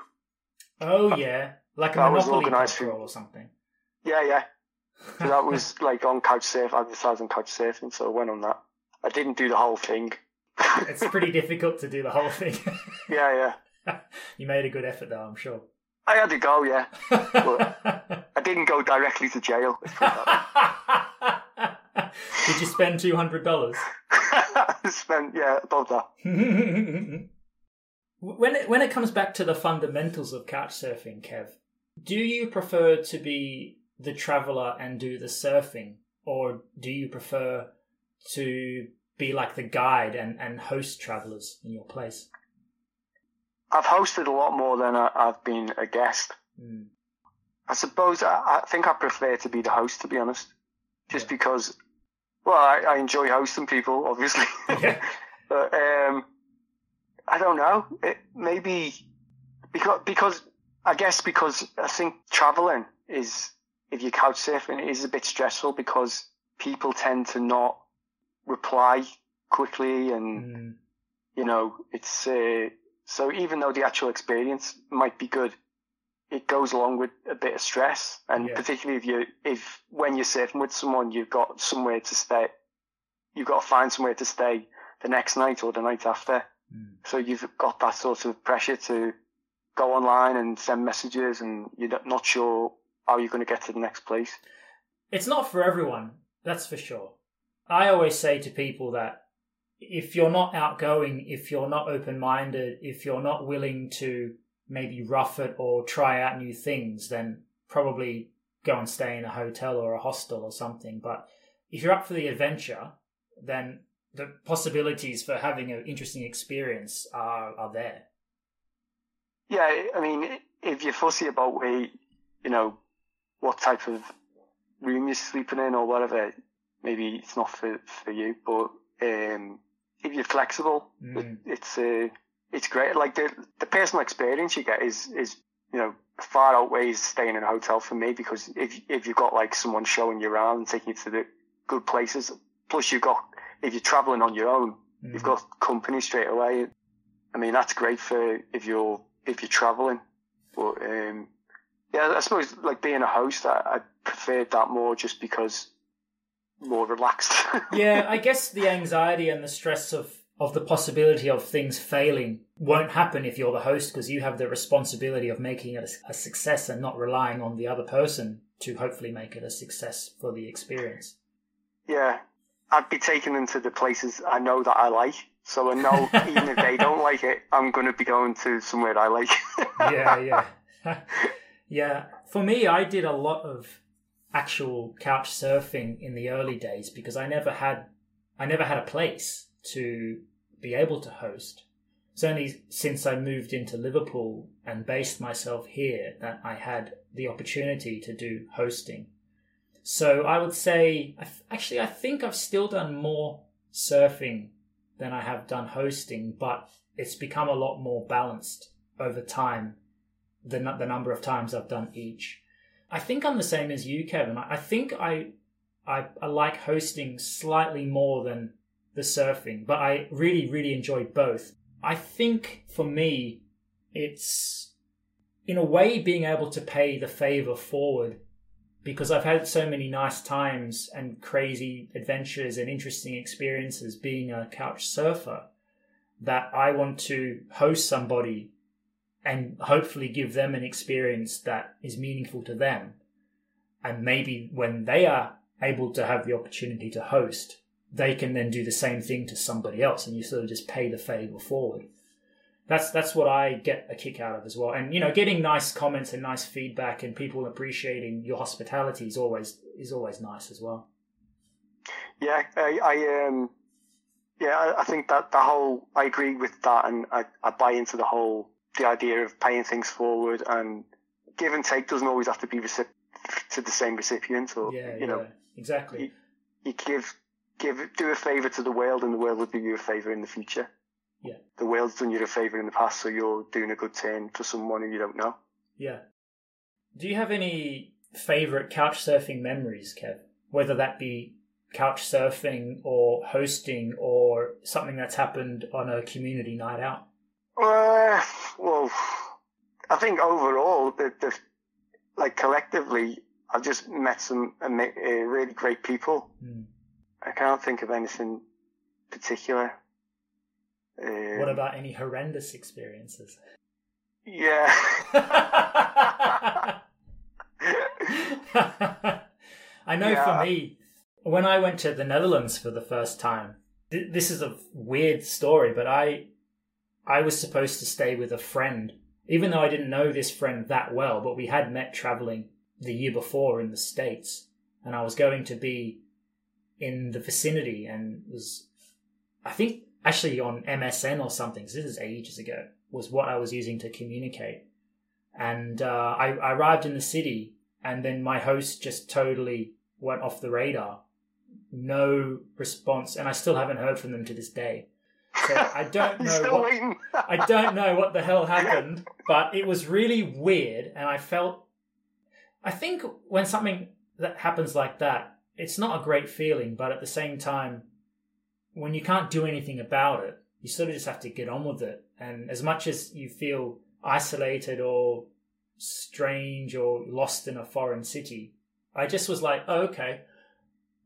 Oh, I, yeah. Like a Monopoly pub crawl or something. Yeah, yeah. So that was like on Couchsurfing, advertising Couchsurfing, so I went on that. I didn't do the whole thing. It's pretty difficult to do the whole thing. Yeah, yeah. You made a good effort, though, I'm sure. I had to go, yeah. But I didn't go directly to jail. Did you spend two hundred dollars? I spent, yeah, above that. When it, when it comes back to the fundamentals of couchsurfing, Kev, do you prefer to be the traveller and do the surfing? Or do you prefer to be like the guide and, and host travellers in your place? I've hosted a lot more than I, I've been a guest. Mm. I suppose I, I think I prefer to be the host, to be honest. Just yeah. because... Well, I, I enjoy hosting people, obviously. Yeah. But um, I don't know. It, maybe because because I guess because I think traveling is, if you couch surfing, it is a bit stressful because people tend to not reply quickly and mm. You know, it's uh, so even though the actual experience might be good, it goes along with a bit of stress, and yeah. particularly if you if when you're surfing with someone, you've got somewhere to stay, you've got to find somewhere to stay the next night or the night after. Mm. So you've got that sort of pressure to go online and send messages, and you're not sure how you're going to get to the next place. It's not for everyone, that's for sure. I always say to people that if you're not outgoing, if you're not open-minded, if you're not willing to maybe rough it or try out new things, then probably go and stay in a hotel or a hostel or something. But if you're up for the adventure, then the possibilities for having an interesting experience are, are there. Yeah, I mean, if you're fussy about where, you know, what type of room you're sleeping in or whatever, maybe it's not for, for you. But um, if you're flexible, mm. it, it's uh, it's great. Like the the personal experience you get is is you know far outweighs staying in a hotel for me, because if if you've got like someone showing you around and taking you to the good places, plus you've got if you're traveling on your own, mm. you've got company straight away. I mean, that's great for if you're if you're traveling, but um, yeah, I suppose like being a host, I, I preferred that more just because more relaxed. Yeah, I guess the anxiety and the stress of, of the possibility of things failing won't happen if you're the host, because you have the responsibility of making it a, a success and not relying on the other person to hopefully make it a success for the experience. Yeah, I'd be taking them to the places I know that I like. So I know even if they don't like it, I'm going to be going to somewhere I like. yeah, yeah. Yeah. For me, I did a lot of actual couch surfing in the early days because I never had I never had a place to be able to host. It's only since I moved into Liverpool and based myself here that I had the opportunity to do hosting. So I would say, actually, I think I've still done more surfing than I have done hosting, but it's become a lot more balanced over time, the, the number of times I've done each. I think I'm the same as you, Kevin. I think I, I I like hosting slightly more than the surfing, but I really, really enjoy both. I think for me, it's in a way being able to pay the favour forward, because I've had so many nice times and crazy adventures and interesting experiences being a couch surfer that I want to host somebody and hopefully give them an experience that is meaningful to them. And maybe when they are able to have the opportunity to host, they can then do the same thing to somebody else, and you sort of just pay the favour forward. That's that's what I get a kick out of as well. And, you know, getting nice comments and nice feedback and people appreciating your hospitality is always is always nice as well. Yeah, I, I um, yeah, I think that the whole, I agree with that, and I, I buy into the whole, the idea of paying things forward, and give and take doesn't always have to be recip- to the same recipient, or, yeah, you yeah, know, exactly. You, you give, give, do a favour to the world, and the world will do you a favour in the future. Yeah. The world's done you a favour in the past, so you're doing a good turn for someone who you don't know. Yeah. Do you have any favourite couch surfing memories, Kev? Whether that be couch surfing or hosting or something that's happened on a community night out? Uh, well, I think overall, the, the, like collectively, I've just met some uh, really great people. Mm. I can't think of anything particular. Um, what about any horrendous experiences? Yeah. I know yeah. For me, when I went to the Netherlands for the first time, th- this is a weird story, but I I was supposed to stay with a friend, even though I didn't know this friend that well, but we had met traveling the year before in the States, and I was going to be in the vicinity and was, I think, actually on M S N or something, so this is ages ago, was what I was using to communicate. And uh, I, I arrived in the city, and then my host just totally went off the radar. No response, and I still haven't heard from them to this day. So I don't know what, I don't know what the hell happened, but it was really weird, and I felt, I think when something that happens like that, it's not a great feeling, but at the same time, when you can't do anything about it, you sort of just have to get on with it. And as much as you feel isolated or strange or lost in a foreign city, I just was like, oh, okay,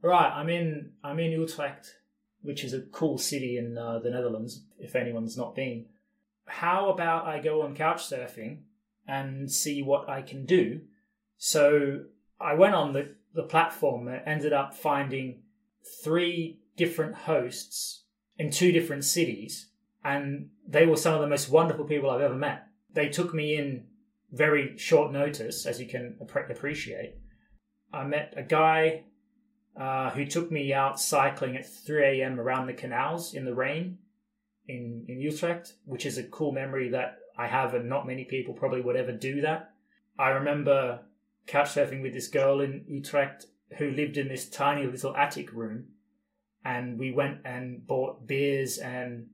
right, I'm in I'm in Utrecht, which is a cool city in uh, the Netherlands, if anyone's not been. How about I go on Couchsurfing and see what I can do? So I went on the, the platform and ended up finding three different hosts in two different cities, and they were some of the most wonderful people I've ever met. They took me in very short notice, as you can appreciate. I met a guy uh, who took me out cycling at three a.m. around the canals in the rain in, in Utrecht, which is a cool memory that I have, and not many people probably would ever do that. I remember couchsurfing with this girl in Utrecht who lived in this tiny little attic room, and we went and bought beers and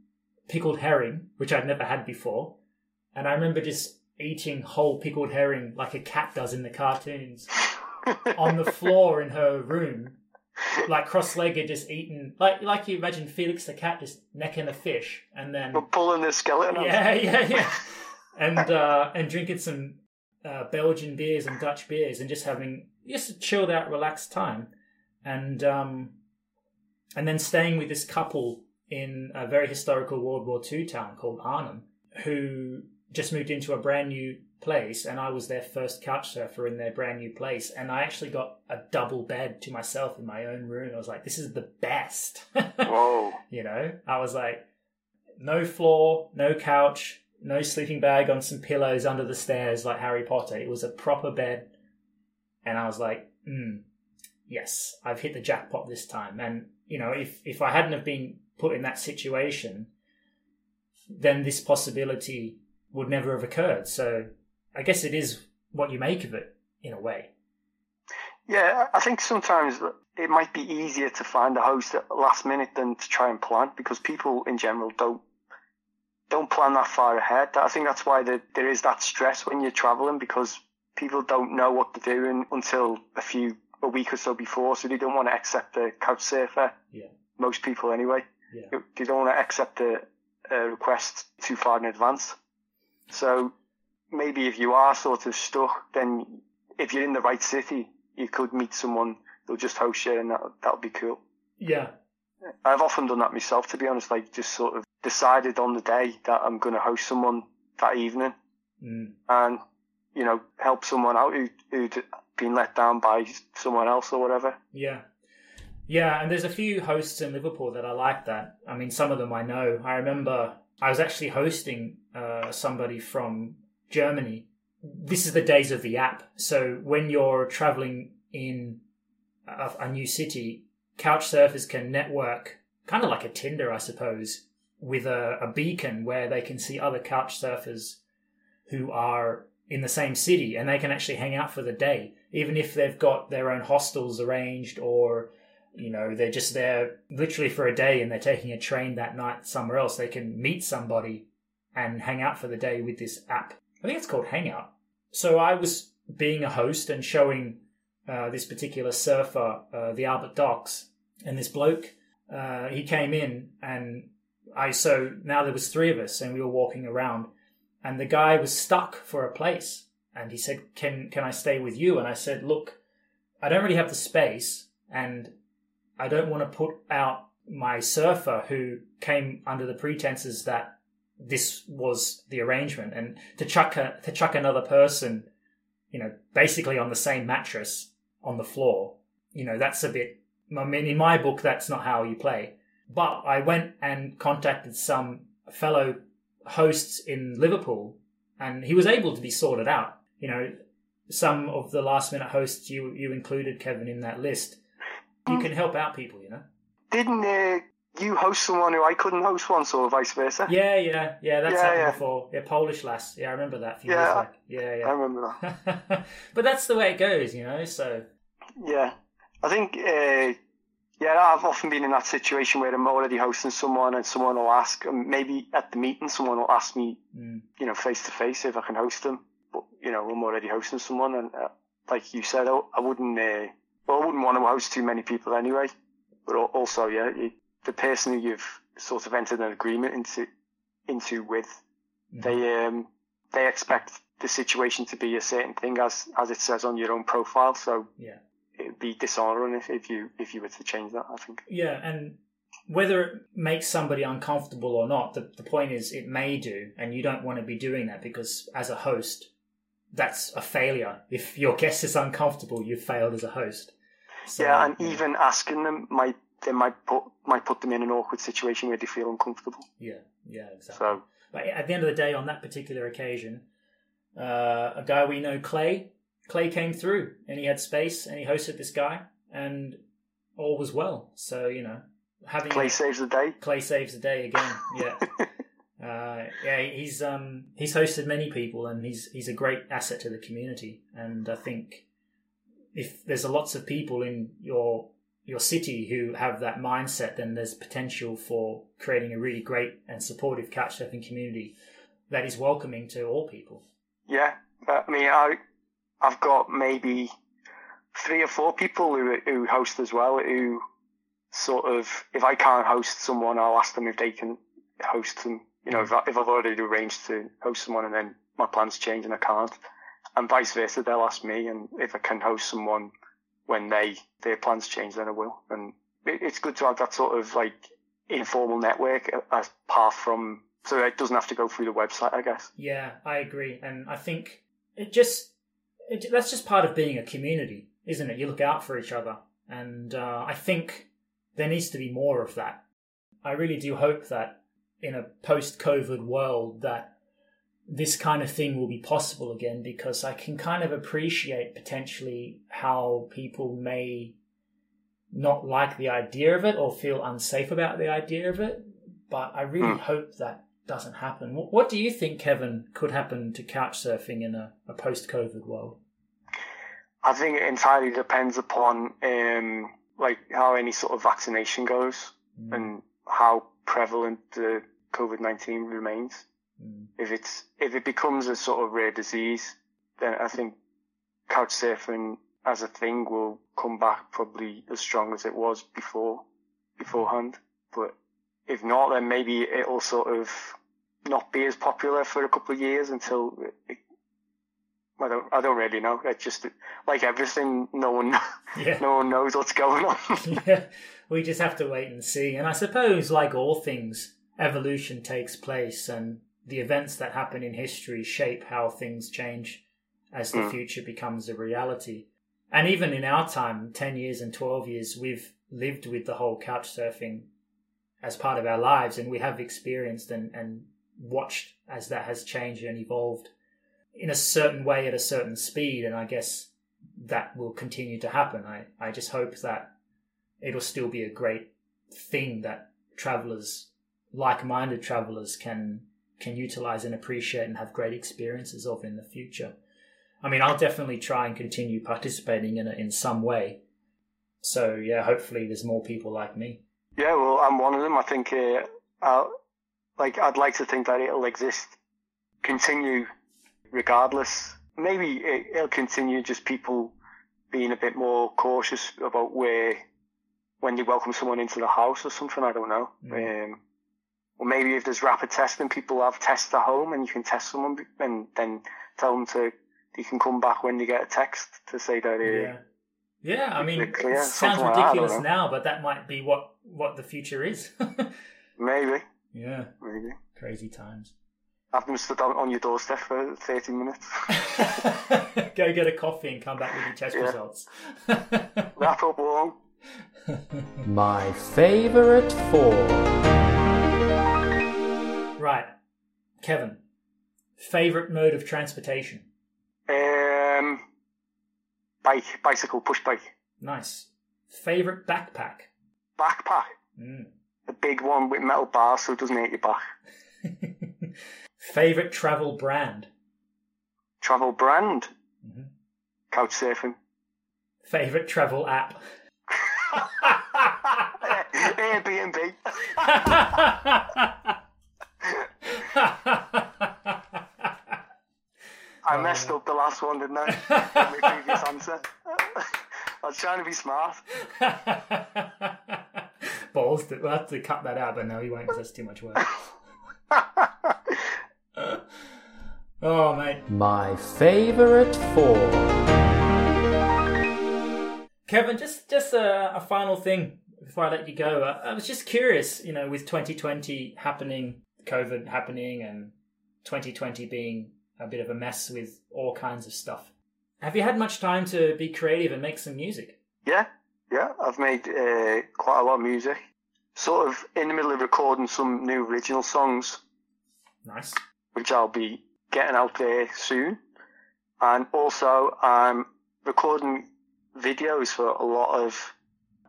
pickled herring, which I'd never had before. And I remember just eating whole pickled herring like a cat does in the cartoons on the floor in her room, like cross-legged, just eating, like like you imagine Felix the cat just necking a fish and then... We're pulling the skeleton yeah, off. Yeah, yeah, yeah. And, uh, and drinking some uh, Belgian beers and Dutch beers and just having just a chilled out, relaxed time. And um, and then staying with this couple in a very historical World War Two town called Arnhem, who just moved into a brand new place, and I was their first couch surfer in their brand new place, and I actually got a double bed to myself in my own room. I was like, this is the best. Whoa. You know, I was like, no floor, no couch, no sleeping bag on some pillows under the stairs like Harry Potter. It was a proper bed, and I was like, mm, yes, I've hit the jackpot this time. And you know, if if I hadn't have been put in that situation, then this possibility would never have occurred. So I guess it is what you make of it, in a way. Yeah, I think sometimes it might be easier to find a host at last minute than to try and plan, because people in general don't don't plan that far ahead. I think that's why there, there is that stress when you're traveling, because people don't know what they're doing until a few a week or so before, so they don't want to accept a couch surfer. Yeah. Most people anyway. Yeah. They don't want to accept a, a request too far in advance. So maybe if you are sort of stuck, then if you're in the right city, you could meet someone. They'll just host you, and that that'll be cool. Yeah. I've often done that myself, to be honest. Like, just sort of decided on the day that I'm going to host someone that evening, mm. and, you know, help someone out who, who'd been let down by someone else or whatever. Yeah. Yeah, and there's a few hosts in Liverpool that I like that. I mean, some of them I know. I remember I was actually hosting uh, somebody from Germany. This is the days of the app. So when you're traveling in a, a new city, couch surfers can network, kind of like a Tinder, I suppose, with a, a beacon where they can see other couch surfers who are in the same city, and they can actually hang out for the day, even if they've got their own hostels arranged, or, you know, they're just there literally for a day and they're taking a train that night somewhere else. They can meet somebody and hang out for the day with this app. I think it's called Hangout. So I was being a host and showing uh, this particular surfer, uh, the Albert Docks, and this bloke, uh, he came in, and I, so now there was three of us, and we were walking around, and the guy was stuck for a place, and he said, can, can I stay with you? And I said, look, I don't really have the space, and I don't want to put out my surfer who came under the pretenses that this was the arrangement, and to chuck a, to chuck another person, you know, basically on the same mattress on the floor. You know, that's a bit, I mean, in my book, that's not how you play. But I went and contacted some fellow hosts in Liverpool, and he was able to be sorted out. You know, some of the last minute hosts you, you included, Kevin, in that list. You can help out people, you know. Didn't uh, you host someone who I couldn't host once, or vice versa? Yeah, yeah, yeah. That's yeah, happened yeah. before. Yeah, Polish lass. Yeah, I remember that. Few yeah, years yeah, yeah. I remember that. But that's the way it goes, you know. So. Yeah, I think. Uh, yeah, I've often been in that situation where I'm already hosting someone, and someone will ask. Maybe at the meeting, someone will ask me, mm. you know, face to face if I can host them. But you know, I'm already hosting someone, and uh, like you said, I, I wouldn't. Uh, Well, I wouldn't want to host too many people anyway. But also, yeah, you, the person who you've sort of entered an agreement into into with. Mm-hmm. They um they expect the situation to be a certain thing, as as it says on your own profile. So yeah, it'd be dishonoring if, if you if you were to change that, I think. Yeah, and whether it makes somebody uncomfortable or not, the, the point is it may do, and you don't want to be doing that, because as a host, that's a failure. If your guest is uncomfortable, you've failed as a host. So, yeah, and yeah. even asking them might they might put might put them in an awkward situation where they feel uncomfortable. Yeah, yeah, exactly. So, but at the end of the day, on that particular occasion, uh, a guy we know, Clay, Clay came through, and he had space, and he hosted this guy, and all was well. So, you know, having Clay a, saves the day. Clay saves the day again. Yeah, uh, yeah. He's um he's hosted many people, and he's he's a great asset to the community. And I think if there's lots of people in your your city who have that mindset, then there's potential for creating a really great and supportive couchsurfing community that is welcoming to all people. Yeah, I mean, I I've got maybe three or four people who who host as well who. Sort of, if I can't host someone, I'll ask them if they can host them. You know, if, I, if I've already arranged to host someone and then my plans change and I can't, and vice versa, they'll ask me. And if I can host someone when they their plans change, then I will. And it, it's good to have that sort of like informal network apart from, so it doesn't have to go through the website, I guess. Yeah, I agree, and I think it just it, that's just part of being a community, isn't it? You look out for each other, and uh, I think. There needs to be more of that. I really do hope that in a post-COVID world that this kind of thing will be possible again, because I can kind of appreciate potentially how people may not like the idea of it or feel unsafe about the idea of it. But I really hope that doesn't happen. What do you think, Kevin, could happen to couchsurfing in a, a post-COVID world? I think it entirely depends upon... Um... like how any sort of vaccination goes mm. and how prevalent the COVID nineteen remains. Mm. If it's, if it becomes a sort of rare disease, then I think couchsurfing as a thing will come back probably as strong as it was before, beforehand. But if not, then maybe it'll sort of not be as popular for a couple of years until it, I don't. I don't really know. It's just like everything. No one. Yeah. No one knows what's going on. Yeah, we just have to wait and see. And I suppose, like all things, evolution takes place, and the events that happen in history shape how things change as the mm. future becomes a reality. And even in our time, ten years and twelve years, we've lived with the whole couchsurfing as part of our lives, and we have experienced and, and watched as that has changed and evolved. In a certain way at a certain speed, and I guess that will continue to happen. I, I just hope that it'll still be a great thing that travellers, like-minded travellers, can can utilise and appreciate and have great experiences of in the future. I mean, I'll definitely try and continue participating in it in some way. So, yeah, hopefully there's more people like me. Yeah, well, I'm one of them. I think uh, I'll, like, I'd like to think that it'll exist, continue... regardless, maybe it, it'll continue, just people being a bit more cautious about where, when they welcome someone into the house or something, I don't know. Mm. Um, or maybe if there's rapid testing, people have tests at home and you can test someone and then tell them to, they can come back when they get a text to say that. Yeah, yeah, I mean, it sounds ridiculous now, but that might be what, what the future is. Maybe. Yeah. Maybe. Crazy times. I've been stood on your doorstep for thirty minutes. Go get a coffee and come back with your test yeah. results. Wrap up warm. My favourite four. Right. Kevin, favourite mode of transportation? Um, bike, bicycle, push bike. Nice. Favourite backpack? Backpack? Mm. A big one with metal bars so it doesn't hurt your back. Favorite travel brand? Travel brand? Mm-hmm. Couchsurfing. Favorite travel app? Airbnb. I messed up the last one, didn't I? My previous answer. I was trying to be smart. balls. That, we'll have to cut that out, but no, he won't because that's too much work. uh, oh, mate. My favourite four. Kevin, just, just a, a final thing before I let you go. I, I was just curious, you know, with twenty twenty happening, COVID happening, and twenty twenty being a bit of a mess with all kinds of stuff. Have you had much time to be creative and make some music? Yeah, yeah. I've made uh, quite a lot of music. Sort of in the middle of recording some new original songs. Nice. Which I'll be getting out there soon. And also I'm recording videos for a lot of...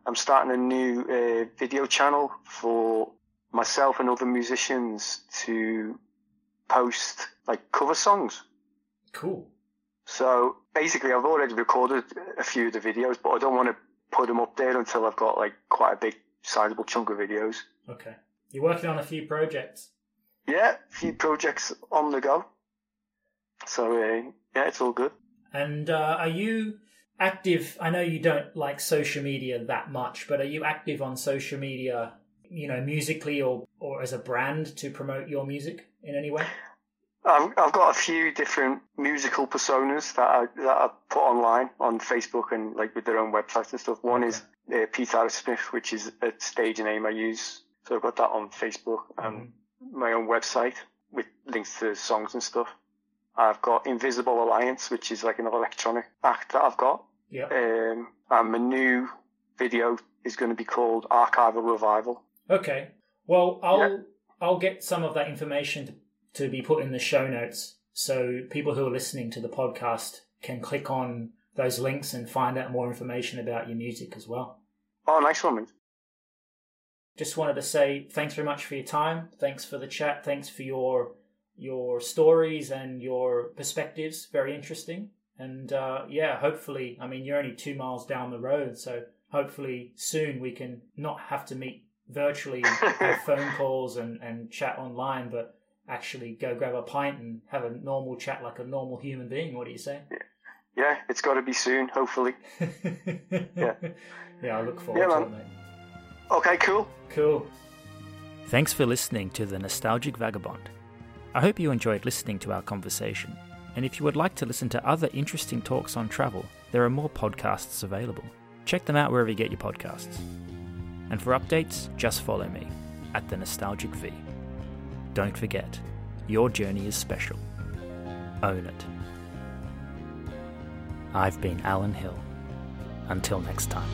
I'm starting a new uh, video channel for myself and other musicians to post like cover songs. Cool. So basically I've already recorded a few of the videos, but I don't want to put them up there until I've got like quite a big sizable chunk of videos. Okay. You're working on a few projects. Yeah, a few projects on the go. So uh, yeah, it's all good. And uh, are you active? I know you don't like social media that much, but are you active on social media, you know, musically or, or as a brand to promote your music in any way? I've got a few different musical personas that I, that I put online on Facebook and like with their own websites and stuff. One okay. is uh, Pete Arrowsmith, which is a stage name I use. So I've got that on Facebook and mm-hmm. my own website with links to songs and stuff. I've got Invisible Alliance, which is like an electronic act that I've got. Yeah. Um, and my new video is going to be called Archival Revival. Okay. Well, I'll yeah. I'll get some of that information to to be put in the show notes so people who are listening to the podcast can click on those links and find out more information about your music as well. Oh, nice one, mate. Just wanted to say thanks very much for your time. Thanks for the chat. Thanks for your your stories and your perspectives. Very interesting. And uh, yeah, hopefully, I mean, you're only two miles down the road, so hopefully soon we can not have to meet virtually, have phone calls and, and chat online, but actually go grab a pint and have a normal chat like a normal human being. What do you say? Yeah, yeah, it's got to be soon, hopefully. yeah. Yeah, I look forward yeah, to man. it, mate. Okay, cool. Cool. Thanks for listening to The Nostalgic Vagabond. I hope you enjoyed listening to our conversation. And if you would like to listen to other interesting talks on travel, there are more podcasts available. Check them out wherever you get your podcasts. And for updates, just follow me at The Nostalgic V. Don't forget, your journey is special. Own it. I've been Alan Hill. Until next time.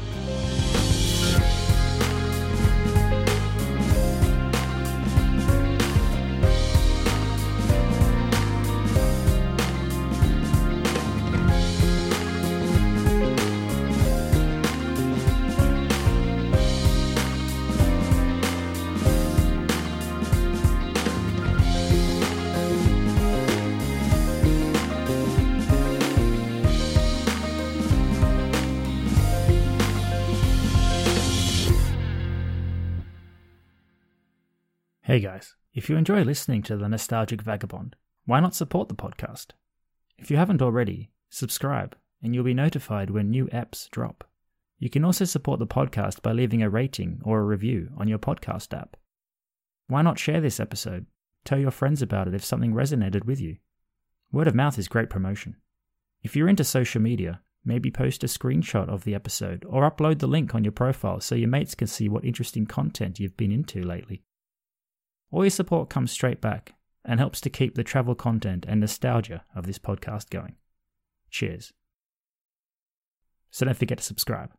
Hey guys, if you enjoy listening to The Nostalgic Vagabond, why not support the podcast? If you haven't already, subscribe and you'll be notified when new apps drop. You can also support the podcast by leaving a rating or a review on your podcast app. Why not share this episode? Tell your friends about it if something resonated with you. Word of mouth is great promotion. If you're into social media, maybe post a screenshot of the episode or upload the link on your profile so your mates can see what interesting content you've been into lately. All your support comes straight back and helps to keep the travel content and nostalgia of this podcast going. Cheers. So don't forget to subscribe.